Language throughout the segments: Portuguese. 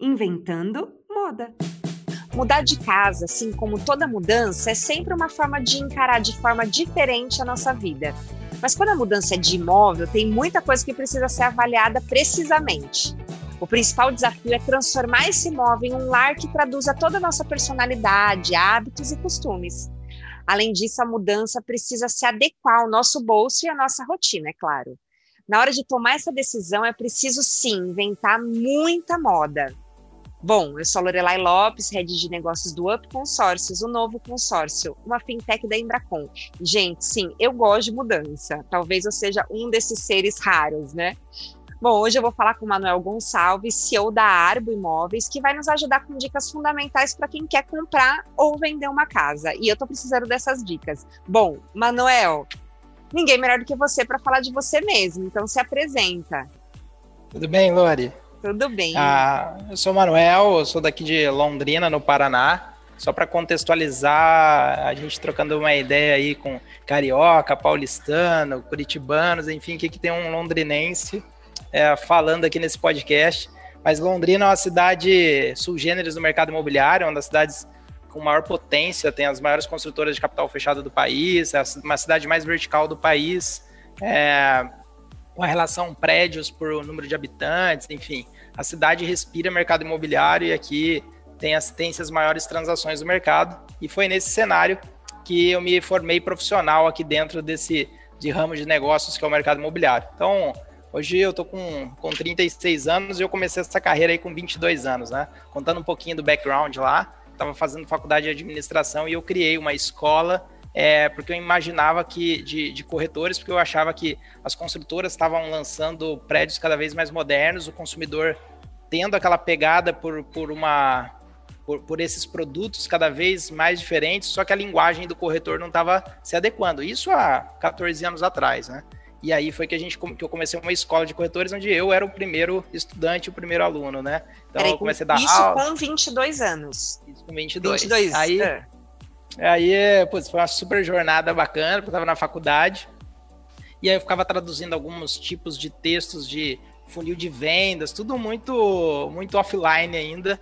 Inventando moda. Mudar de casa, assim como toda mudança, é sempre uma forma de encarar de forma diferente a nossa vida. Mas quando a mudança é de imóvel, tem muita coisa que precisa ser avaliada precisamente. O principal desafio é transformar esse imóvel em um lar que traduza toda a nossa personalidade, hábitos e costumes. Além disso, a mudança precisa se adequar ao nosso bolso e à nossa rotina, é claro. Na hora de tomar essa decisão, é preciso, sim, inventar muita moda. Bom, eu sou a Lorelai Lopes, Head de Negócios do UP Consórcios, o novo consórcio, uma fintech da Embracon. Gente, sim, eu gosto de mudança. Talvez eu seja um desses seres raros, né? Bom, hoje eu vou falar com o Manuel Gonçalves, CEO da Arbo Imóveis, que vai nos ajudar com dicas fundamentais para quem quer comprar ou vender uma casa. E eu tô precisando dessas dicas. Bom, Manuel, ninguém melhor do que você para falar de você mesmo, então se apresenta. Tudo bem, Lore? Tudo bem. Eu sou o Manuel, eu sou daqui de Londrina, no Paraná. Só para contextualizar, a gente trocando uma ideia aí com carioca, paulistano, curitibanos, enfim, que tem um londrinense falando aqui nesse podcast. Mas Londrina é uma cidade sui generis do mercado imobiliário, uma das cidades com maior potência, tem as maiores construtoras de capital fechado do país, é uma cidade mais vertical do país, com a relação prédios por número de habitantes, enfim, a cidade respira mercado imobiliário e aqui tem as maiores transações do mercado, e foi nesse cenário que eu me formei profissional aqui dentro de ramo de negócios que é o mercado imobiliário. Então, hoje eu estou com 36 anos e eu comecei essa carreira aí com 22 anos, né? Contando um pouquinho do background lá, estava fazendo faculdade de administração e eu criei uma escola porque eu imaginava que de corretores, porque eu achava que as construtoras estavam lançando prédios cada vez mais modernos, o consumidor tendo aquela pegada por esses produtos cada vez mais diferentes, só que a linguagem do corretor não estava se adequando. Isso há 14 anos atrás, né? E aí foi que eu comecei uma escola de corretores, onde eu era o primeiro estudante, o primeiro aluno, né? Então eu comecei a dar aula. Isso com 22 anos. Isso com 22. Aí foi uma super jornada bacana, porque eu estava na faculdade. E aí eu ficava traduzindo alguns tipos de textos de funil de vendas, tudo muito, muito offline ainda,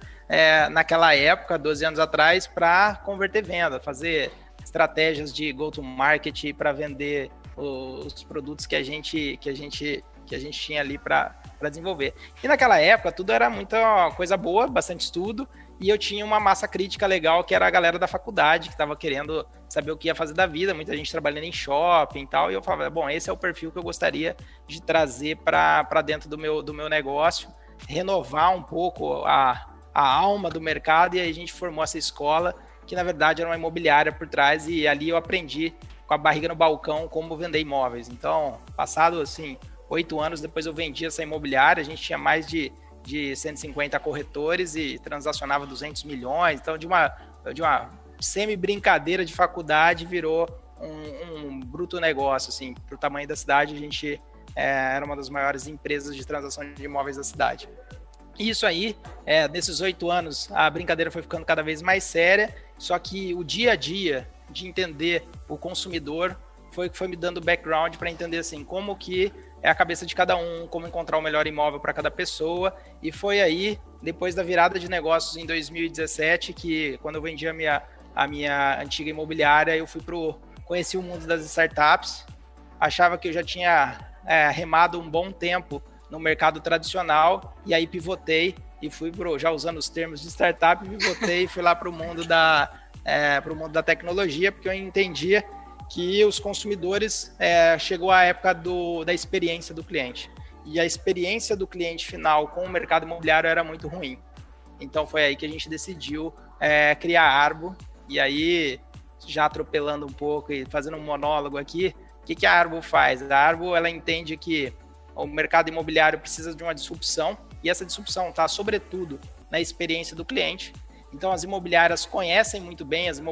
naquela época, 12 anos atrás, para converter venda, fazer estratégias de go-to-market para vender os produtos que a gente tinha ali para desenvolver. E naquela época tudo era muita coisa boa, bastante estudo, e eu tinha uma massa crítica legal que era a galera da faculdade, que estava querendo saber o que ia fazer da vida, muita gente trabalhando em shopping e tal, e eu falava, bom, esse é o perfil que eu gostaria de trazer para dentro do meu negócio, renovar um pouco a alma do mercado, e aí a gente formou essa escola, que na verdade era uma imobiliária por trás, e ali eu aprendi com a barriga no balcão como vender imóveis. Então, passado assim 8 anos depois eu vendi essa imobiliária, a gente tinha mais de 150 corretores e transacionava 200 milhões, então de uma semi-brincadeira de faculdade virou um bruto negócio, assim, pro tamanho da cidade a gente era uma das maiores empresas de transação de imóveis da cidade. E isso aí, nesses 8 anos a brincadeira foi ficando cada vez mais séria, só que o dia a dia de entender o consumidor foi o que foi me dando background para entender assim como que é a cabeça de cada um, como encontrar o melhor imóvel para cada pessoa. E foi aí, depois da virada de negócios em 2017, que quando eu vendi a minha antiga imobiliária, eu conheci o mundo das startups, achava que eu já tinha remado um bom tempo no mercado tradicional, e aí pivotei e já usando os termos de startup, pivotei e fui lá para o mundo para o mundo da tecnologia, porque eu entendia que os consumidores chegou a época da experiência do cliente, e a experiência do cliente final com o mercado imobiliário era muito ruim. Então foi aí que a gente decidiu criar a Arbo. E aí, já atropelando um pouco e fazendo um monólogo aqui, o que a Arbo faz? A Arbo, ela entende que o mercado imobiliário precisa de uma disrupção, e essa disrupção está sobretudo na experiência do cliente. Então, as imobiliárias conhecem muito bem, as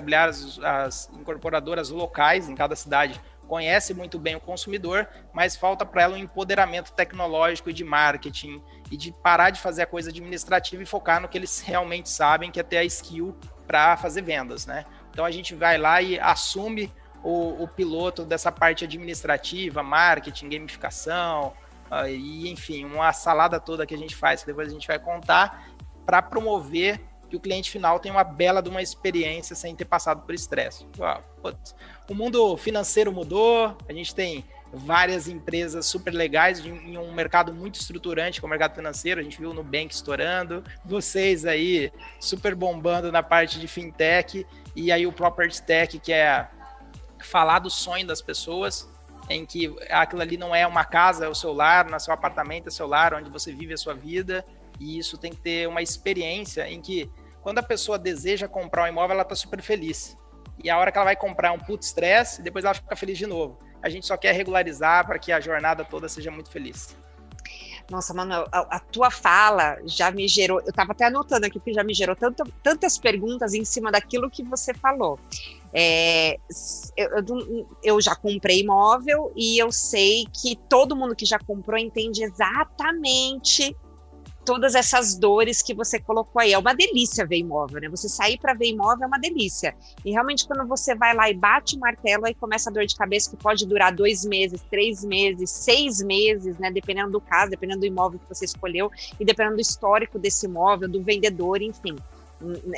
incorporadoras locais em cada cidade conhecem muito bem o consumidor, mas falta para ela um empoderamento tecnológico e de marketing, e de parar de fazer a coisa administrativa e focar no que eles realmente sabem, que é ter a skill para fazer vendas, né? Então, a gente vai lá e assume o piloto dessa parte administrativa, marketing, gamificação, e enfim, uma salada toda que a gente faz, que depois a gente vai contar, para promover que o cliente final tenha uma bela de uma experiência sem ter passado por estresse. O mundo financeiro mudou, a gente tem várias empresas super legais em um mercado muito estruturante, que é o mercado financeiro, a gente viu o Nubank estourando, vocês aí super bombando na parte de fintech, e aí o property tech, que é falar do sonho das pessoas, em que aquilo ali não é uma casa, é o seu lar, não é seu apartamento, é seu lar, onde você vive a sua vida, e isso tem que ter uma experiência em que, quando a pessoa deseja comprar um imóvel, ela está super feliz. E a hora que ela vai comprar um puto estresse, depois ela fica feliz de novo. A gente só quer regularizar para que a jornada toda seja muito feliz. Nossa, Manuel, a tua fala já me gerou... Eu estava até anotando aqui, porque já me gerou tantas perguntas em cima daquilo que você falou. Eu já comprei imóvel e eu sei que todo mundo que já comprou entende exatamente... todas essas dores que você colocou aí. É uma delícia ver imóvel, né? Você sair para ver imóvel é uma delícia. E realmente quando você vai lá e bate o martelo, aí começa a dor de cabeça que pode durar 2 meses, 3 meses, 6 meses, né? Dependendo do caso, dependendo do imóvel que você escolheu e dependendo do histórico desse imóvel, do vendedor, enfim.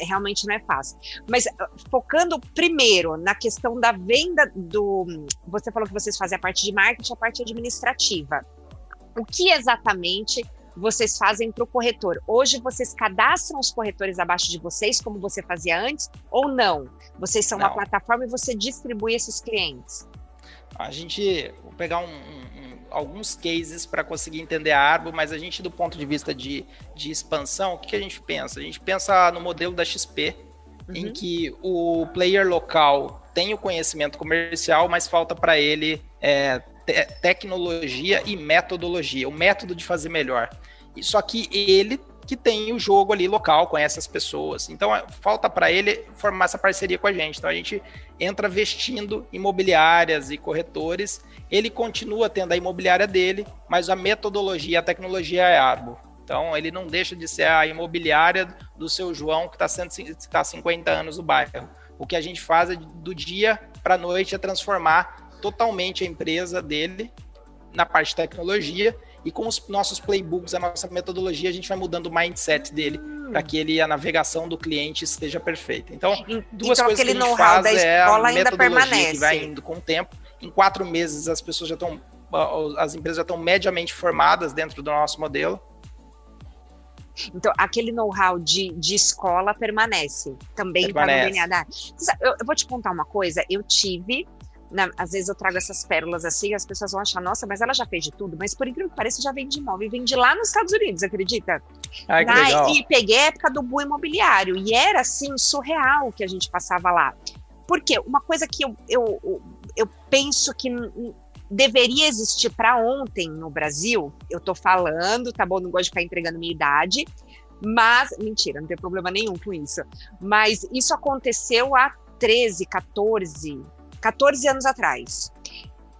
Realmente não é fácil. Mas focando primeiro na questão da venda do... Você falou que vocês fazem a parte de marketing, a parte administrativa. O que exatamente... vocês fazem para o corretor? Hoje vocês cadastram os corretores abaixo de vocês, como você fazia antes, ou não? Vocês são uma plataforma e você distribui esses clientes? A gente, vou pegar alguns cases para conseguir entender a Arbo, mas a gente, do ponto de vista de expansão, o que a gente pensa? A gente pensa no modelo da XP, em que o player local tem o conhecimento comercial, mas falta para ele... tecnologia e metodologia, o método de fazer melhor. Só que ele que tem o jogo ali local, conhece as pessoas. Então, falta para ele formar essa parceria com a gente. Então, a gente entra vestindo imobiliárias e corretores. Ele continua tendo a imobiliária dele, mas a metodologia, a tecnologia é Arbo. Então, ele não deixa de ser a imobiliária do seu João, que está há 50 anos no bairro. O que a gente faz é, do dia para a noite, é transformar totalmente a empresa dele na parte de tecnologia, e com os nossos playbooks, a nossa metodologia, a gente vai mudando o mindset dele para que ele, a navegação do cliente esteja perfeita. Então, duas coisas que a gente faz é a metodologia que vai indo com o tempo. Em 4 meses, as empresas já estão mediamente formadas dentro do nosso modelo. Então, aquele know-how de escola permanece também para o DNA da... Eu vou te contar uma coisa, eu tive... Às vezes eu trago essas pérolas assim, as pessoas vão achar, nossa, mas ela já fez de tudo. Mas por incrível que pareça, já vende imóvel. E vende lá nos Estados Unidos, acredita? Ai, que legal. E peguei a época do boom imobiliário. E era, assim, surreal o que a gente passava lá. Porque uma coisa que eu penso que deveria existir para ontem no Brasil, eu tô falando, tá bom? Não gosto de ficar entregando minha idade. Mas, mentira, não tem problema nenhum com isso. Mas isso aconteceu há 14 anos atrás.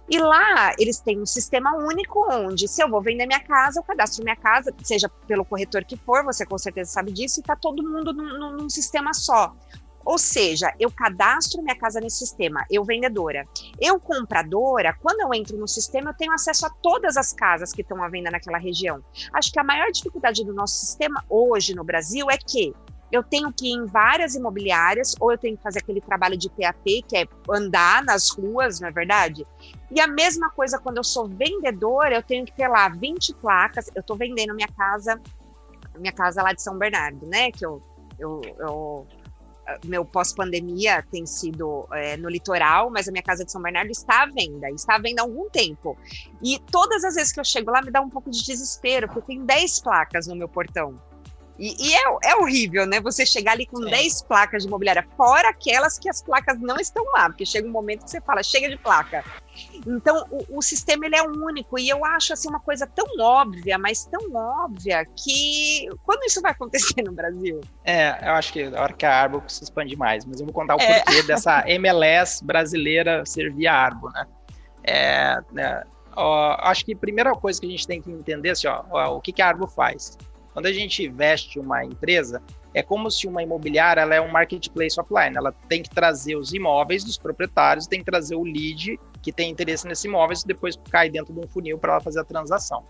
E lá, eles têm um sistema único onde, se eu vou vender minha casa, eu cadastro minha casa, seja pelo corretor que for, você com certeza sabe disso, e está todo mundo num sistema só. Ou seja, eu cadastro minha casa nesse sistema, eu vendedora. Eu compradora, quando eu entro no sistema, eu tenho acesso a todas as casas que estão à venda naquela região. Acho que a maior dificuldade do nosso sistema hoje no Brasil é que eu tenho que ir em várias imobiliárias, ou eu tenho que fazer aquele trabalho de PAP, que é andar nas ruas, não é verdade? E a mesma coisa quando eu sou vendedora, eu tenho que ter lá 20 placas. Eu estou vendendo minha casa lá de São Bernardo, né? Que meu pós-pandemia tem sido no litoral, mas a minha casa de São Bernardo está à venda há algum tempo. E todas as vezes que eu chego lá, me dá um pouco de desespero, porque tem 10 placas no meu portão. E é horrível, né? Você chegar ali com 10 placas de imobiliária, fora aquelas que as placas não estão lá, porque chega um momento que você fala, chega de placa. Então, o sistema, ele é único, e eu acho, assim, uma coisa tão óbvia, que quando isso vai acontecer no Brasil? Eu acho que a hora que a Arbo precisa expandir mais, mas eu vou contar o porquê dessa MLS brasileira servir a Arbo, né? Acho que a primeira coisa que a gente tem que entender, assim, o que a Arbo faz. Quando a gente investe uma empresa, é como se uma imobiliária, ela é um marketplace offline. Ela tem que trazer os imóveis dos proprietários, tem que trazer o lead que tem interesse nesses imóveis e depois cai dentro de um funil para ela fazer a transação.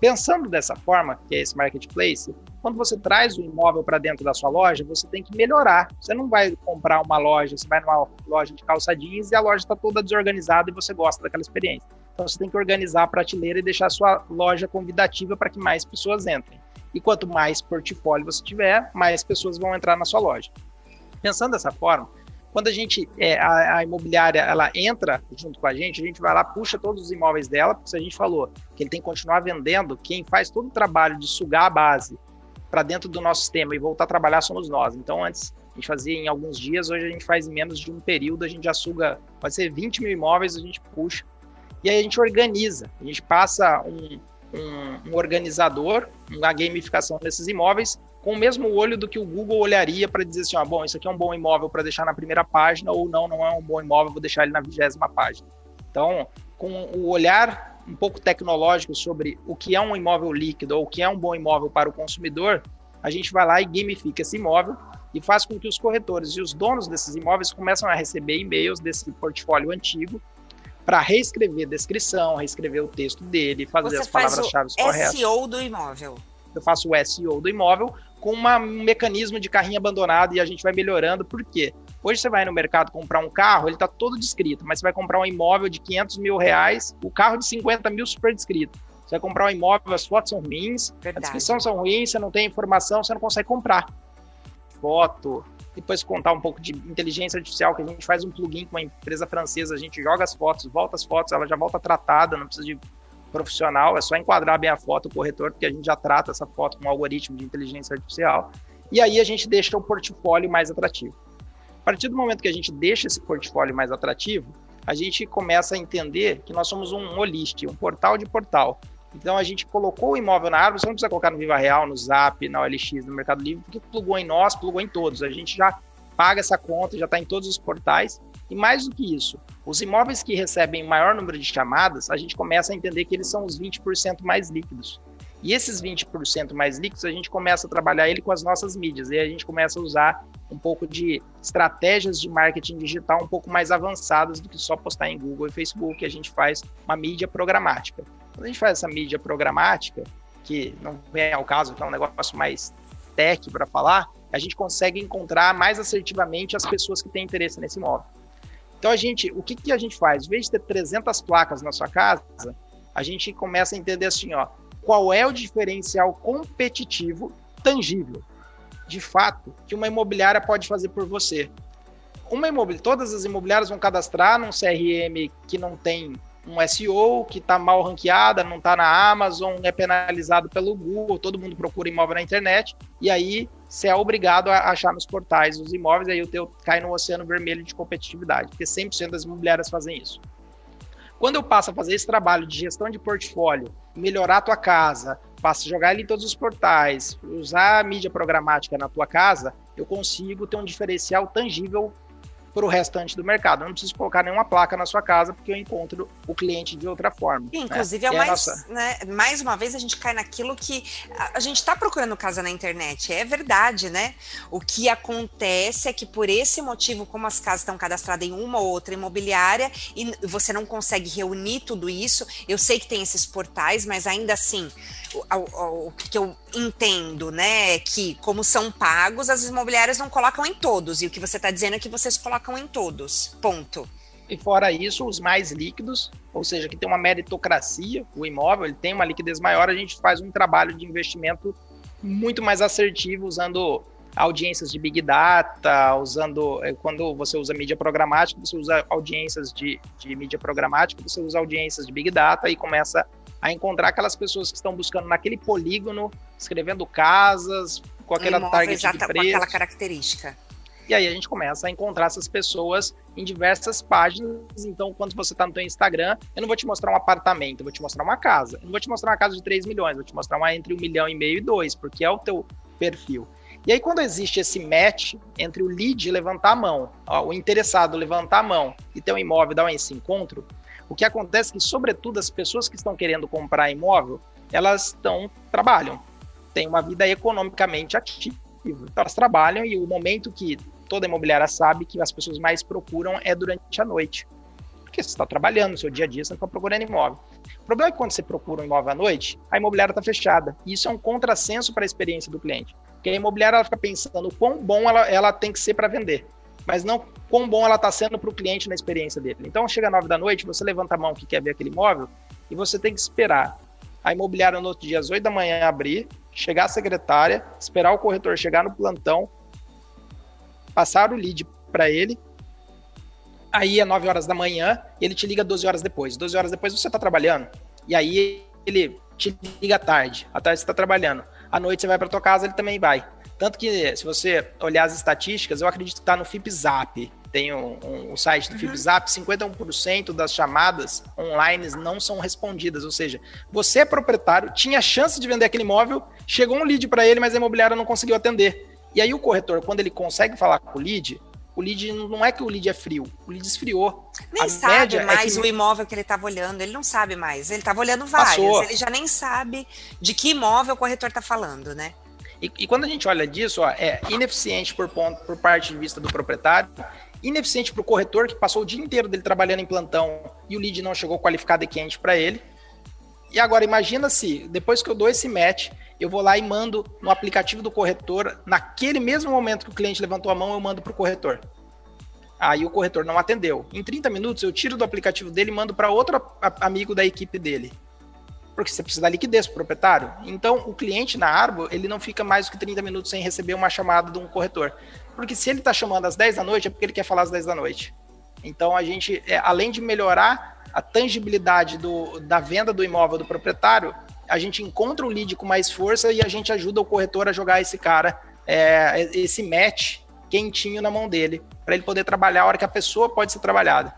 Pensando dessa forma, que é esse marketplace, quando você traz o imóvel para dentro da sua loja, você tem que melhorar. Você não vai comprar uma loja, você vai numa loja de calça jeans e a loja está toda desorganizada e você gosta daquela experiência. Então você tem que organizar a prateleira e deixar a sua loja convidativa para que mais pessoas entrem. E quanto mais portfólio você tiver, mais pessoas vão entrar na sua loja. Pensando dessa forma, quando a imobiliária ela entra junto com a gente vai lá, puxa todos os imóveis dela, porque a gente falou que ele tem que continuar vendendo, quem faz todo o trabalho de sugar a base para dentro do nosso sistema e voltar a trabalhar somos nós. Então, antes a gente fazia em alguns dias, hoje a gente faz em menos de um período, a gente já suga, pode ser 20 mil imóveis, a gente puxa. E aí a gente organiza, a gente passa um organizador, uma gamificação desses imóveis, com o mesmo olho do que o Google olharia para dizer assim, bom, isso aqui é um bom imóvel para deixar na primeira página, ou não é um bom imóvel, vou deixar ele na 20ª página. Então, com o olhar um pouco tecnológico sobre o que é um imóvel líquido, ou o que é um bom imóvel para o consumidor, a gente vai lá e gamifica esse imóvel e faz com que os corretores e os donos desses imóveis começam a receber e-mails desse portfólio antigo, para reescrever a descrição, reescrever o texto dele, fazer as palavras-chave corretas. Você faz o SEO do imóvel. Eu faço o SEO do imóvel com um mecanismo de carrinho abandonado e a gente vai melhorando. Por quê? Hoje você vai no mercado comprar um carro, ele está todo descrito, mas você vai comprar um imóvel de 500 mil reais, o carro de 50 mil super descrito. Você vai comprar um imóvel, as fotos são ruins, a descrição são ruins, você não tem informação, você não consegue comprar. Foto... Depois contar um pouco de inteligência artificial, que a gente faz um plugin com uma empresa francesa, a gente joga as fotos, volta as fotos, ela já volta tratada, não precisa de profissional, é só enquadrar bem a foto, o corretor, porque a gente já trata essa foto com um algoritmo de inteligência artificial. E aí a gente deixa o portfólio mais atrativo. A partir do momento que a gente deixa esse portfólio mais atrativo, a gente começa a entender que nós somos um holist, um portal de portal. Então a gente colocou o imóvel na árvore, você não precisa colocar no Viva Real, no Zap, na OLX, no Mercado Livre, porque plugou em nós, plugou em todos. A gente já paga essa conta, já está em todos os portais. E mais do que isso, os imóveis que recebem maior número de chamadas, a gente começa a entender que eles são os 20% mais líquidos. E esses 20% mais líquidos, a gente começa a trabalhar ele com as nossas mídias. E a gente começa a usar um pouco de estratégias de marketing digital um pouco mais avançadas do que só postar em Google e Facebook. A gente faz uma mídia programática. Quando a gente faz essa mídia programática, que não vem ao caso, que é um negócio mais tech para falar, a gente consegue encontrar mais assertivamente as pessoas que têm interesse nesse imóvel. Então, o que a gente faz? Em vez de ter 300 placas na sua casa, a gente começa a entender assim, qual é o diferencial competitivo tangível, de fato, que uma imobiliária pode fazer por você. Todas as imobiliárias vão cadastrar num CRM que não tem um SEO, que está mal ranqueada, não está na Amazon, é penalizado pelo Google, todo mundo procura imóvel na internet, e aí você é obrigado a achar nos portais os imóveis, aí o teu cai no oceano vermelho de competitividade, porque 100% das imobiliárias fazem isso. Quando eu passo a fazer esse trabalho de gestão de portfólio, melhorar a tua casa, passo a jogar ele em todos os portais, usar a mídia programática na tua casa, eu consigo ter um diferencial tangível para o restante do mercado. Eu não preciso colocar nenhuma placa na sua casa, porque eu encontro o cliente de outra forma. Sim, inclusive, mais uma vez, a gente cai naquilo que a gente está procurando casa na internet. É verdade, né? O que acontece é que, por esse motivo, como as casas estão cadastradas em uma ou outra imobiliária, e você não consegue reunir tudo isso, eu sei que tem esses portais, mas ainda assim, o que eu entendo, né, é que, como são pagos, as imobiliárias não colocam em todos, e o que você está dizendo é que vocês colocam em todos, ponto. E fora isso, os mais líquidos, ou seja, que tem uma meritocracia, o imóvel ele tem uma liquidez maior, a gente faz um trabalho de investimento muito mais assertivo, usando audiências de Big Data, quando você usa mídia programática, você usa audiências de mídia programática, você usa audiências de Big Data e começa a encontrar aquelas pessoas que estão buscando naquele polígono, escrevendo casas, com aquela target de preço. Com aquela característica. E aí a gente começa a encontrar essas pessoas em diversas páginas. Então, quando você está no teu Instagram, eu não vou te mostrar um apartamento, eu vou te mostrar uma casa. Eu não vou te mostrar uma casa de 3 milhões, eu vou te mostrar uma entre 1,5 milhão e 2, porque é o teu perfil. E aí, quando existe esse match entre o lead levantar a mão, o interessado levantar a mão e ter um imóvel, dar esse encontro, o que acontece é que, sobretudo, as pessoas que estão querendo comprar imóvel, elas trabalham, têm uma vida economicamente ativa. Então, elas trabalham e o momento que toda imobiliária sabe que as pessoas mais procuram é durante a noite. Porque você está trabalhando, no seu dia a dia, você não está procurando imóvel. problema é que quando você procura um imóvel à noite, a imobiliária está fechada. E isso é um contrassenso para a experiência do cliente. Porque a imobiliária ela fica pensando o quão bom ela tem que ser para vender, mas não quão bom ela está sendo para o cliente na experiência dele. Então, chega às 9 da noite, você levanta a mão que quer ver aquele imóvel e você tem que esperar a imobiliária no outro dia, às 8 da manhã, abrir, chegar a secretária, esperar o corretor chegar no plantão, passar o lead para ele, aí é 9 horas da manhã, ele te liga 12 horas depois. 12 horas depois você está trabalhando, e aí ele te liga à tarde você está trabalhando. À noite você vai para tua casa, ele também vai. Tanto que, se você olhar as estatísticas, eu acredito que está no FipZap. Tem um site do FipZap, 51% das chamadas online não são respondidas. Ou seja, você é proprietário, tinha chance de vender aquele imóvel, chegou um lead para ele, mas a imobiliária não conseguiu atender. E aí o corretor, quando ele consegue falar com o lead não é que o lead é frio, o lead esfriou. Nem sabe mais o imóvel que ele estava olhando, ele não sabe mais. Ele estava olhando vários, ele já nem sabe de que imóvel o corretor está falando, né? E quando a gente olha disso, é ineficiente por parte de vista do proprietário, ineficiente para o corretor, que passou o dia inteiro dele trabalhando em plantão e o lead não chegou qualificado e quente para ele. E agora, imagina se, depois que eu dou esse match, eu vou lá e mando no aplicativo do corretor, naquele mesmo momento que o cliente levantou a mão, eu mando para o corretor. Aí o corretor não atendeu. Em 30 minutos, eu tiro do aplicativo dele e mando para outro amigo da equipe dele. Porque você precisa da liquidez pro proprietário. Então, o cliente na Arbo, ele não fica mais do que 30 minutos sem receber uma chamada de um corretor. Porque se ele está chamando às 10 da noite, é porque ele quer falar às 10 da noite. Então, a gente, além de melhorar a tangibilidade da venda do imóvel do proprietário, a gente encontra o lead com mais força e a gente ajuda o corretor a jogar esse cara, esse match quentinho na mão dele, para ele poder trabalhar a hora que a pessoa pode ser trabalhada.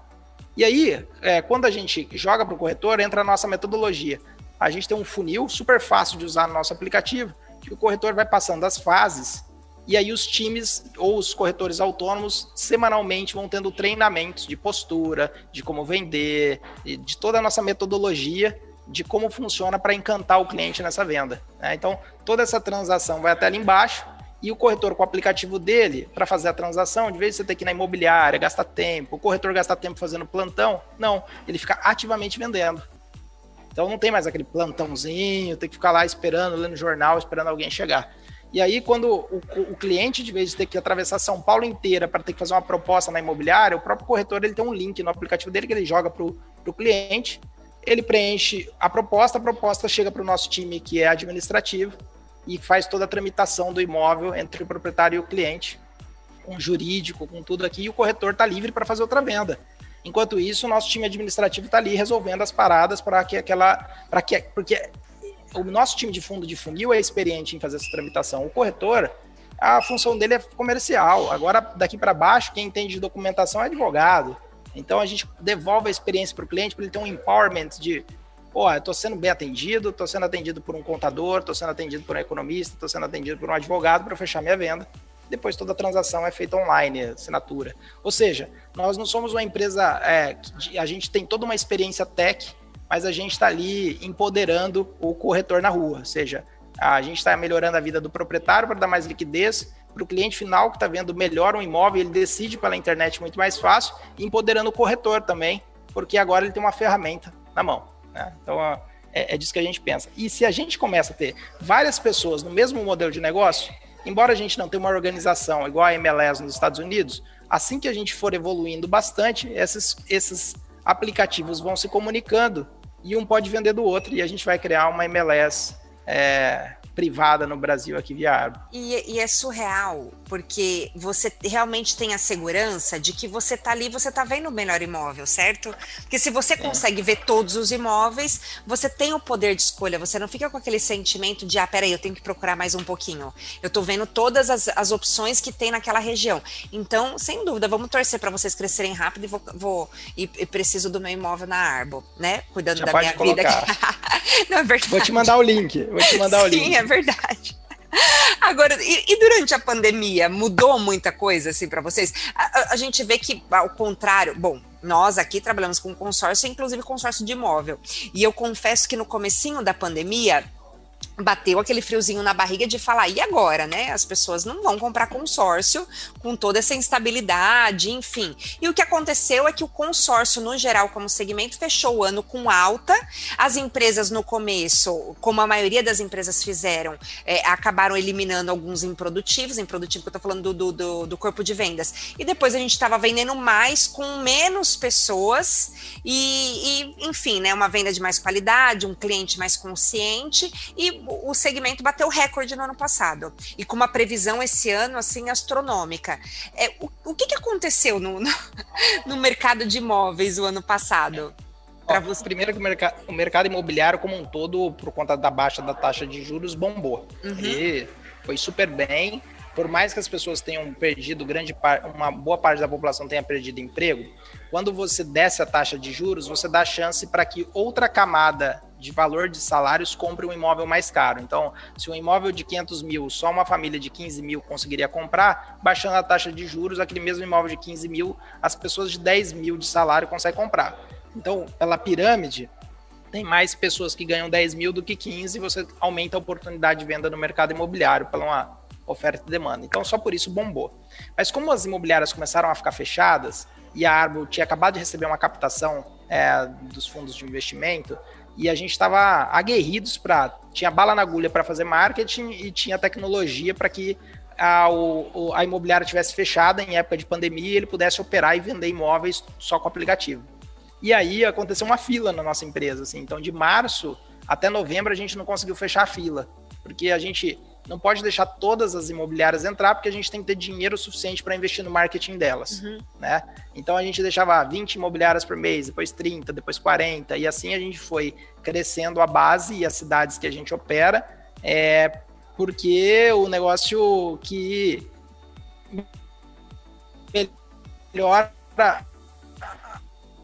E aí, quando a gente joga pro corretor, entra a nossa metodologia. A gente tem um funil super fácil de usar no nosso aplicativo, que o corretor vai passando as fases e aí os times ou os corretores autônomos semanalmente vão tendo treinamentos de postura, de como vender, de toda a nossa metodologia, de como funciona para encantar o cliente nessa venda. Né? Então, toda essa transação vai até ali embaixo e o corretor com o aplicativo dele, para fazer a transação, de vez em você ter que ir na imobiliária, gastar tempo, o corretor gastar tempo fazendo plantão, não, ele fica ativamente vendendo. Então não tem mais aquele plantãozinho, tem que ficar lá esperando, lendo jornal, esperando alguém chegar. E aí quando o cliente, de vez de ter que atravessar São Paulo inteira para ter que fazer uma proposta na imobiliária, o próprio corretor ele tem um link no aplicativo dele que ele joga para o cliente, ele preenche a proposta chega para o nosso time que é administrativo e faz toda a tramitação do imóvel entre o proprietário e o cliente, com jurídico, com tudo aqui, e o corretor está livre para fazer outra venda. Enquanto isso, o nosso time administrativo está ali resolvendo as paradas para que porque o nosso time de fundo de funil é experiente em fazer essa tramitação. O corretor, a função dele é comercial. Agora, daqui para baixo, quem entende de documentação é advogado. Então, a gente devolve a experiência para o cliente para ele ter um empowerment de, eu estou sendo bem atendido, estou sendo atendido por um contador, estou sendo atendido por um economista, estou sendo atendido por um advogado para fechar minha venda. Depois toda a transação é feita online, assinatura. Ou seja, nós não somos uma empresa, a gente tem toda uma experiência tech, mas a gente está ali empoderando o corretor na rua. Ou seja, a gente está melhorando a vida do proprietário para dar mais liquidez, para o cliente final que está vendo melhor um imóvel, ele decide pela internet muito mais fácil, e empoderando o corretor também, porque agora ele tem uma ferramenta na mão. Né? Então, é disso que a gente pensa. E se a gente começa a ter várias pessoas no mesmo modelo de negócio, embora a gente não tenha uma organização igual a MLS nos Estados Unidos, assim que a gente for evoluindo bastante, esses aplicativos vão se comunicando e um pode vender do outro e a gente vai criar uma MLS privada no Brasil aqui via Arbo. E é surreal, porque você realmente tem a segurança de que você está ali, você está vendo o melhor imóvel, certo? Porque se você consegue ver todos os imóveis, você tem o poder de escolha, você não fica com aquele sentimento de, peraí, eu tenho que procurar mais um pouquinho. Eu estou vendo todas as opções que tem naquela região. Então, sem dúvida, vamos torcer para vocês crescerem rápido e preciso do meu imóvel na Arbo, né? Cuidando já da minha vida aqui. Não, é verdade. Vou te mandar o link. Sim, é verdade. Agora, e durante a pandemia, mudou muita coisa assim para vocês? A gente vê que, ao contrário, nós aqui trabalhamos com consórcio, inclusive consórcio de imóvel. E eu confesso que no comecinho da pandemia, bateu aquele friozinho na barriga de falar, e agora, né? As pessoas não vão comprar consórcio com toda essa instabilidade, enfim. E o que aconteceu é que o consórcio, no geral, como segmento, fechou o ano com alta. As empresas, no começo, como a maioria das empresas fizeram, acabaram eliminando alguns improdutivos, improdutivo que eu tô falando do corpo de vendas. E depois a gente estava vendendo mais com menos pessoas e enfim, né? Uma venda de mais qualidade, um cliente mais consciente e o segmento bateu recorde no ano passado e com uma previsão esse ano assim astronômica. O que aconteceu no mercado de imóveis o ano passado? Primeiro que o mercado imobiliário como um todo, por conta da baixa da taxa de juros, bombou. Uhum. E foi super bem. Por mais que as pessoas tenham perdido, uma boa parte da população tenha perdido emprego, quando você desce a taxa de juros, você dá chance para que outra camada de valor de salários compre um imóvel mais caro. Então, se um imóvel de 500 mil, só uma família de 15 mil conseguiria comprar, baixando a taxa de juros, aquele mesmo imóvel de 15 mil, as pessoas de 10 mil de salário conseguem comprar. Então, pela pirâmide, tem mais pessoas que ganham 10 mil do que 15, você aumenta a oportunidade de venda no mercado imobiliário pela uma oferta e demanda. Então, só por isso bombou. Mas como as imobiliárias começaram a ficar fechadas e a Arbo tinha acabado de receber uma captação dos fundos de investimento e a gente estava aguerridos tinha bala na agulha para fazer marketing e tinha tecnologia para que a imobiliária tivesse fechada em época de pandemia e ele pudesse operar e vender imóveis só com aplicativo. E aí aconteceu uma fila na nossa empresa. Assim. Então, de março até novembro, a gente não conseguiu fechar a fila, porque a gente não pode deixar todas as imobiliárias entrar, porque a gente tem que ter dinheiro suficiente para investir no marketing delas, né? Então, a gente deixava 20 imobiliárias por mês, depois 30, depois 40, e assim a gente foi crescendo a base e as cidades que a gente opera, porque o negócio que melhora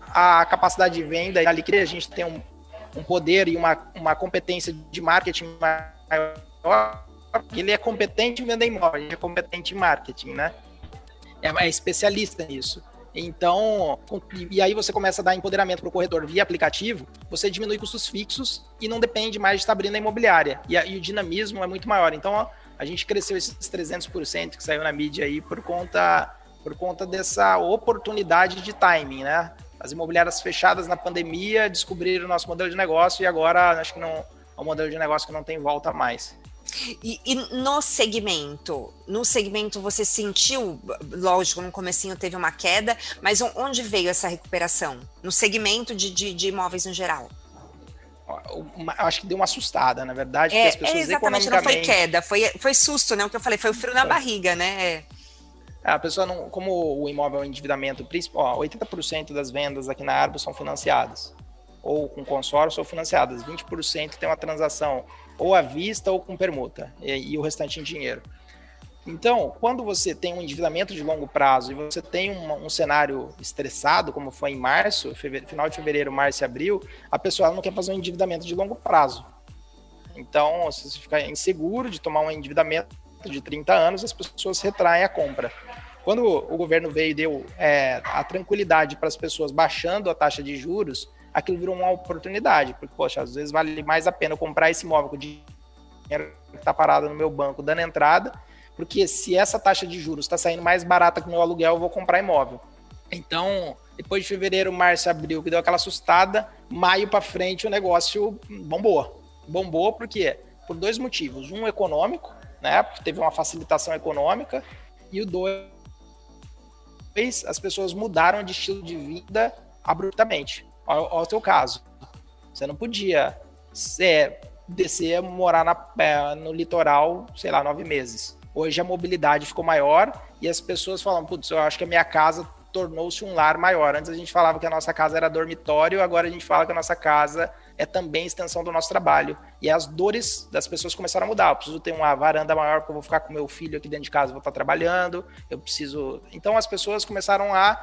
a capacidade de venda e a liquidez, a gente tem um poder e uma competência de marketing maior. Ele é competente em vender imóvel, ele é competente em marketing, né? É especialista nisso. Então, e aí você começa a dar empoderamento para o corretor via aplicativo, você diminui custos fixos e não depende mais de estar abrindo a imobiliária. E o dinamismo é muito maior. Então, a gente cresceu esses 300% que saiu na mídia aí por conta dessa oportunidade de timing, né? As imobiliárias fechadas na pandemia descobriram o nosso modelo de negócio e agora acho que não é um modelo de negócio que não tem volta mais. E no segmento você sentiu, lógico, no comecinho teve uma queda, mas onde veio essa recuperação? No segmento de imóveis no geral? Acho que deu uma assustada, na verdade, porque as pessoas exatamente, economicamente... não foi queda, foi susto, né? O que eu falei, foi o frio na barriga, né? A pessoa não... Como o imóvel é um endividamento principal, 80% das vendas aqui na Arbo são financiadas, ou com consórcio ou financiadas, 20% tem uma transação ou à vista ou com permuta, e o restante em dinheiro. Então, quando você tem um endividamento de longo prazo e você tem um cenário estressado, como foi em março, final de fevereiro, março e abril, a pessoa não quer fazer um endividamento de longo prazo. Então, se você ficar inseguro de tomar um endividamento de 30 anos, as pessoas retraem a compra. Quando o governo veio e deu a tranquilidade para as pessoas baixando a taxa de juros, aquilo virou uma oportunidade, porque, poxa, às vezes vale mais a pena eu comprar esse imóvel com o dinheiro que está parado no meu banco dando entrada, porque se essa taxa de juros está saindo mais barata que o meu aluguel, eu vou comprar imóvel. Então, depois de fevereiro, março, abril, que deu aquela assustada, maio para frente o negócio bombou. Bombou porque por dois motivos. Um, econômico, né? Porque teve uma facilitação econômica, e o dois, as pessoas mudaram de estilo de vida abruptamente. Olha o teu caso, você não podia descer, morar no litoral, sei lá, 9 meses. Hoje a mobilidade ficou maior e as pessoas falam, putz, eu acho que a minha casa tornou-se um lar maior. Antes a gente falava que a nossa casa era dormitório, agora a gente fala que a nossa casa é também extensão do nosso trabalho. E as dores das pessoas começaram a mudar. Eu preciso ter uma varanda maior porque eu vou ficar com meu filho aqui dentro de casa, vou estar trabalhando, eu preciso... Então as pessoas começaram a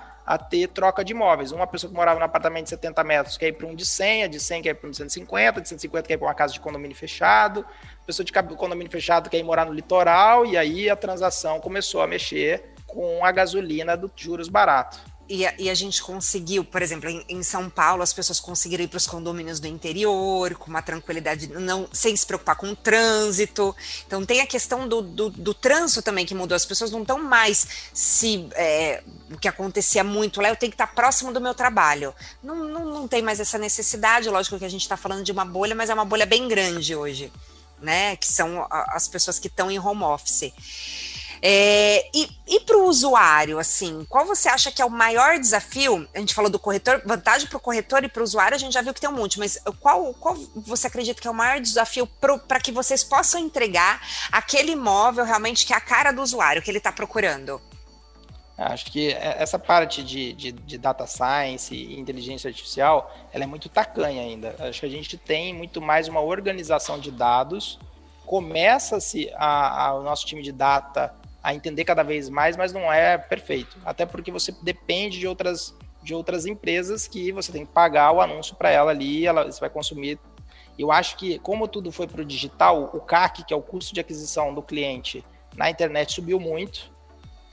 ter troca de imóveis. Uma pessoa que morava num apartamento de 70 metros quer ir para um de 100, a de 100 quer ir para um de 150, a de 150 quer ir para uma casa de condomínio fechado, a pessoa de condomínio fechado quer ir morar no litoral, e aí a transação começou a mexer com a gasolina dos juros baratos. E a gente conseguiu, por exemplo, em São Paulo, as pessoas conseguiram ir para os condomínios do interior, com uma tranquilidade, não, sem se preocupar com o trânsito. Então tem a questão do trânsito também que mudou. As pessoas não estão mais o que acontecia muito lá, eu tenho que estar próximo do meu trabalho. Não tem mais essa necessidade. Lógico que a gente está falando de uma bolha, mas é uma bolha bem grande hoje, né? Que são as pessoas que estão em home office. E para o usuário, assim, qual você acha que é o maior desafio? A gente falou do corretor, vantagem para o corretor e para o usuário, a gente já viu que tem um monte, mas qual você acredita que é o maior desafio para que vocês possam entregar aquele imóvel realmente que é a cara do usuário, que ele está procurando? Acho que essa parte de data science e inteligência artificial, ela é muito tacanha ainda. Acho que a gente tem muito mais uma organização de dados, começa-se o nosso time de data a entender cada vez mais, mas não é perfeito. Até porque você depende de outras empresas que você tem que pagar o anúncio para ela ali, você vai consumir. Eu acho que, como tudo foi para o digital, o CAC, que é o custo de aquisição do cliente, na internet subiu muito.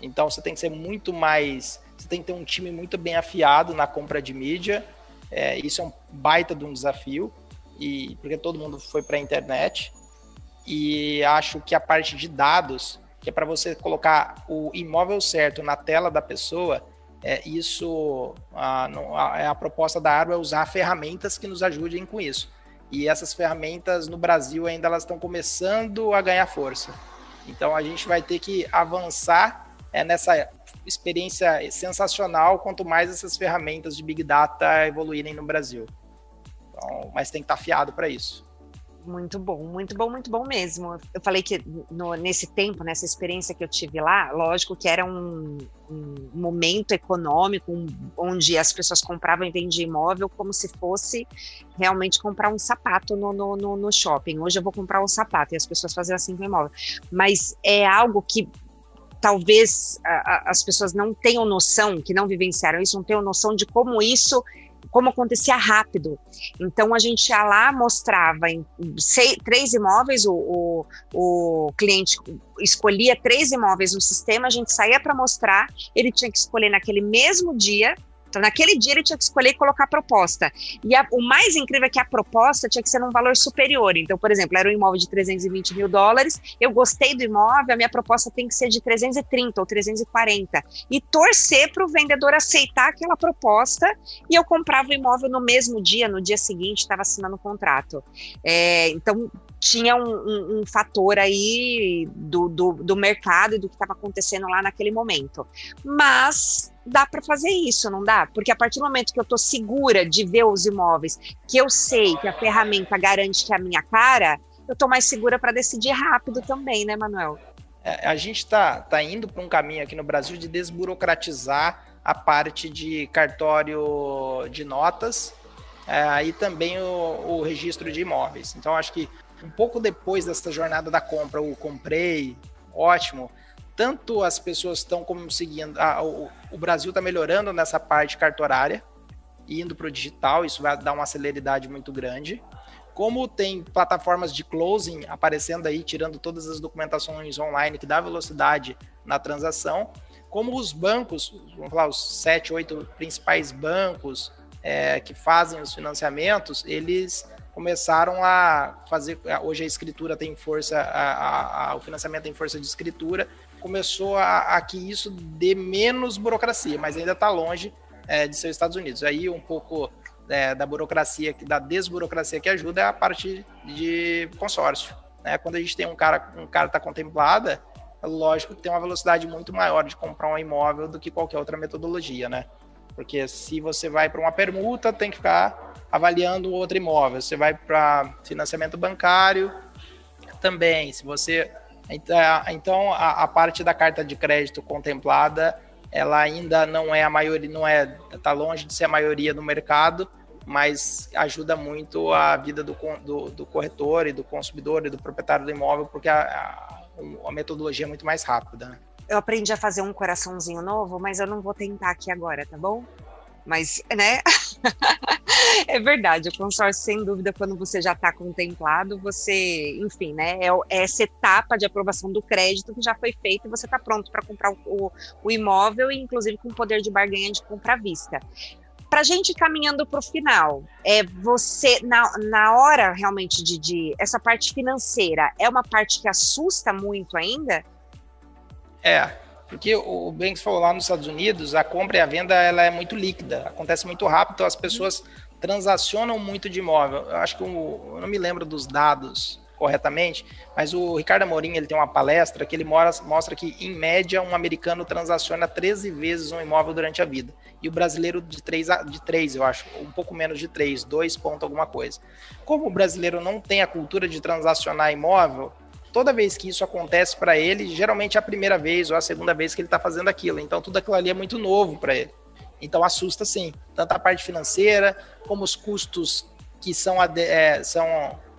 Então, você tem que ser muito mais... Você tem que ter um time muito bem afiado na compra de mídia. Isso é um baita de um desafio, porque todo mundo foi para a internet. E acho que a parte de dados... que é para você colocar o imóvel certo na tela da pessoa, a proposta da Arbo é usar ferramentas que nos ajudem com isso. E essas ferramentas no Brasil ainda elas estão começando a ganhar força. Então a gente vai ter que avançar nessa experiência sensacional, quanto mais essas ferramentas de Big Data evoluírem no Brasil. Então, mas tem que estar afiado para isso. Muito bom, muito bom, muito bom mesmo. Eu falei que nesse tempo, nessa experiência que eu tive lá, lógico que era um momento econômico onde as pessoas compravam e vendiam imóvel como se fosse realmente comprar um sapato no shopping. Hoje eu vou comprar um sapato e as pessoas fazem assim com o imóvel. Mas é algo que talvez as pessoas não tenham noção, que não vivenciaram isso, não tenham noção de como isso... como acontecia rápido. Então, a gente ia lá, mostrava em 3 imóveis, o cliente escolhia 3 imóveis no sistema, a gente saía para mostrar, ele tinha que escolher naquele mesmo dia, então naquele dia ele tinha que escolher e colocar a proposta. E o mais incrível é que a proposta tinha que ser num valor superior. Então, por exemplo, era um imóvel de $320 mil, eu gostei do imóvel, a minha proposta tem que ser de 330 ou 340. E torcer para o vendedor aceitar aquela proposta e eu comprava o imóvel no mesmo dia, no dia seguinte, estava assinando o contrato. Então... tinha um fator aí do mercado e do que estava acontecendo lá naquele momento. Mas dá para fazer isso, não dá? Porque a partir do momento que eu estou segura de ver os imóveis, que eu sei que a ferramenta garante que é a minha cara, eu estou mais segura para decidir rápido também, né, Manuel? A gente está indo para um caminho aqui no Brasil de desburocratizar a parte de cartório de notas e também o registro de imóveis. Então, acho que um pouco depois dessa jornada da compra, o comprei, ótimo, tanto as pessoas estão conseguindo, o Brasil está melhorando nessa parte cartorária, indo para o digital, isso vai dar uma celeridade muito grande, como tem plataformas de closing aparecendo aí, tirando todas as documentações online que dá velocidade na transação, como os bancos, vamos falar, os 7, 8 principais bancos que fazem os financiamentos, eles... começaram a fazer, hoje a escritura tem força, o financiamento tem força de escritura, começou a que isso dê menos burocracia, mas ainda está longe de ser os Estados Unidos. Aí um pouco da burocracia, da desburocracia que ajuda é a parte de consórcio. Né? Quando a gente tem um cara está contemplada, lógico que tem uma velocidade muito maior de comprar um imóvel do que qualquer outra metodologia, né? Porque se você vai para uma permuta, tem que ficar avaliando outro imóvel. Você vai para financiamento bancário também. Se você... Então, a parte da carta de crédito contemplada, ela ainda não é a maioria, está longe de ser a maioria do mercado, mas ajuda muito a vida do corretor e do consumidor e do proprietário do imóvel, porque a metodologia é muito mais rápida, né? Eu aprendi a fazer um coraçãozinho novo, mas eu não vou tentar aqui agora, tá bom? mas, né, é verdade, o consórcio, sem dúvida, quando você já está contemplado, você, enfim, né, é essa etapa de aprovação do crédito que já foi feita e você está pronto para comprar o imóvel, inclusive com poder de barganha de compra à vista. Para a gente caminhando para o final, você, na hora realmente de essa parte financeira, é uma parte que assusta muito ainda? Porque o Banks falou lá nos Estados Unidos, a compra e a venda ela é muito líquida, acontece muito rápido, então as pessoas transacionam muito de imóvel. Eu acho que eu não me lembro dos dados corretamente, mas o Ricardo Amorim, ele tem uma palestra que ele mostra que, em média, um americano transaciona 13 vezes um imóvel durante a vida. E o brasileiro de 3, eu acho, um pouco menos de 3, 2 ponto alguma coisa. Como o brasileiro não tem a cultura de transacionar imóvel, toda vez que isso acontece para ele, geralmente é a primeira vez ou a segunda vez que ele está fazendo aquilo. Então, tudo aquilo ali é muito novo para ele. Então, assusta sim, tanto a parte financeira, como os custos que são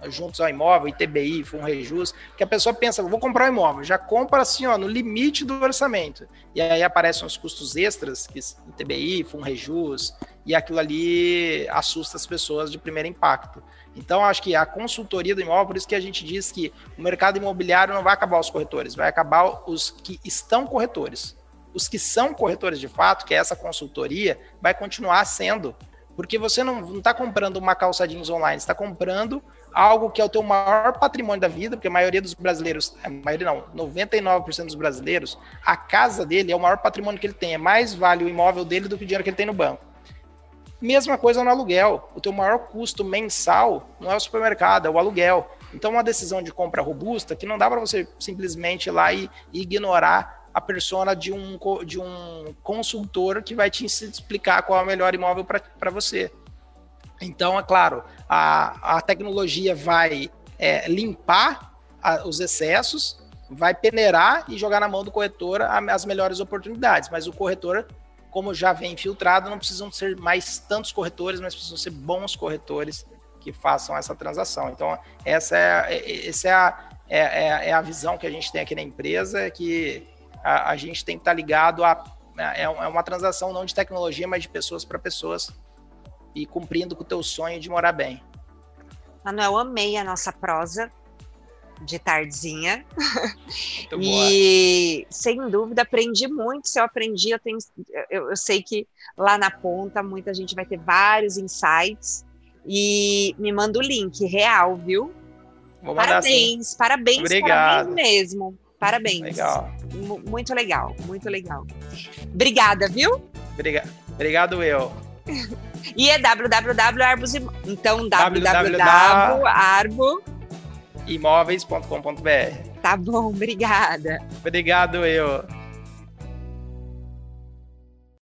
juntos ao imóvel, ITBI, Fundo Rejus, que a pessoa pensa, vou comprar um imóvel, já compra assim, no limite do orçamento. E aí aparecem os custos extras, que ITBI, Fundo Rejus, e aquilo ali assusta as pessoas de primeiro impacto. Então, acho que a consultoria do imóvel, por isso que a gente diz que o mercado imobiliário não vai acabar os corretores, vai acabar os que estão corretores. Os que são corretores de fato, que é essa consultoria, vai continuar sendo. Porque você não está comprando uma calça jeans online, você está comprando algo que é o teu maior patrimônio da vida, porque a maioria dos brasileiros, a maioria não, 99% dos brasileiros, a casa dele é o maior patrimônio que ele tem, é mais vale o imóvel dele do que o dinheiro que ele tem no banco. Mesma coisa no aluguel, o teu maior custo mensal não é o supermercado, é o aluguel. Então, uma decisão de compra robusta, que não dá para você simplesmente ir lá e ignorar a persona de um consultor que vai te explicar qual é o melhor imóvel para você. Então, é claro, a tecnologia vai limpar os excessos, vai peneirar e jogar na mão do corretor as melhores oportunidades. Mas o corretor, como já vem filtrado, não precisam ser mais tantos corretores, mas precisam ser bons corretores que façam essa transação. Então, essa é a visão que a gente tem aqui na empresa, que a gente tem que estar ligado é uma transação não de tecnologia, mas de pessoas para pessoas, e cumprindo com o teu sonho de morar bem. Manuel, amei a nossa prosa de tardezinha. Muito e, boa. Sem dúvida, aprendi muito. Se eu aprendi, eu sei que lá na ponta muita gente vai ter vários insights. E me manda o link real, viu? Vou mandar parabéns, sim. Parabéns. Obrigado. Parabéns mesmo. Parabéns. Legal. Muito legal, muito legal. Obrigada, viu? Obrigado eu. E é www.arboimóveis.com.br. Tá bom, obrigada. Obrigado eu.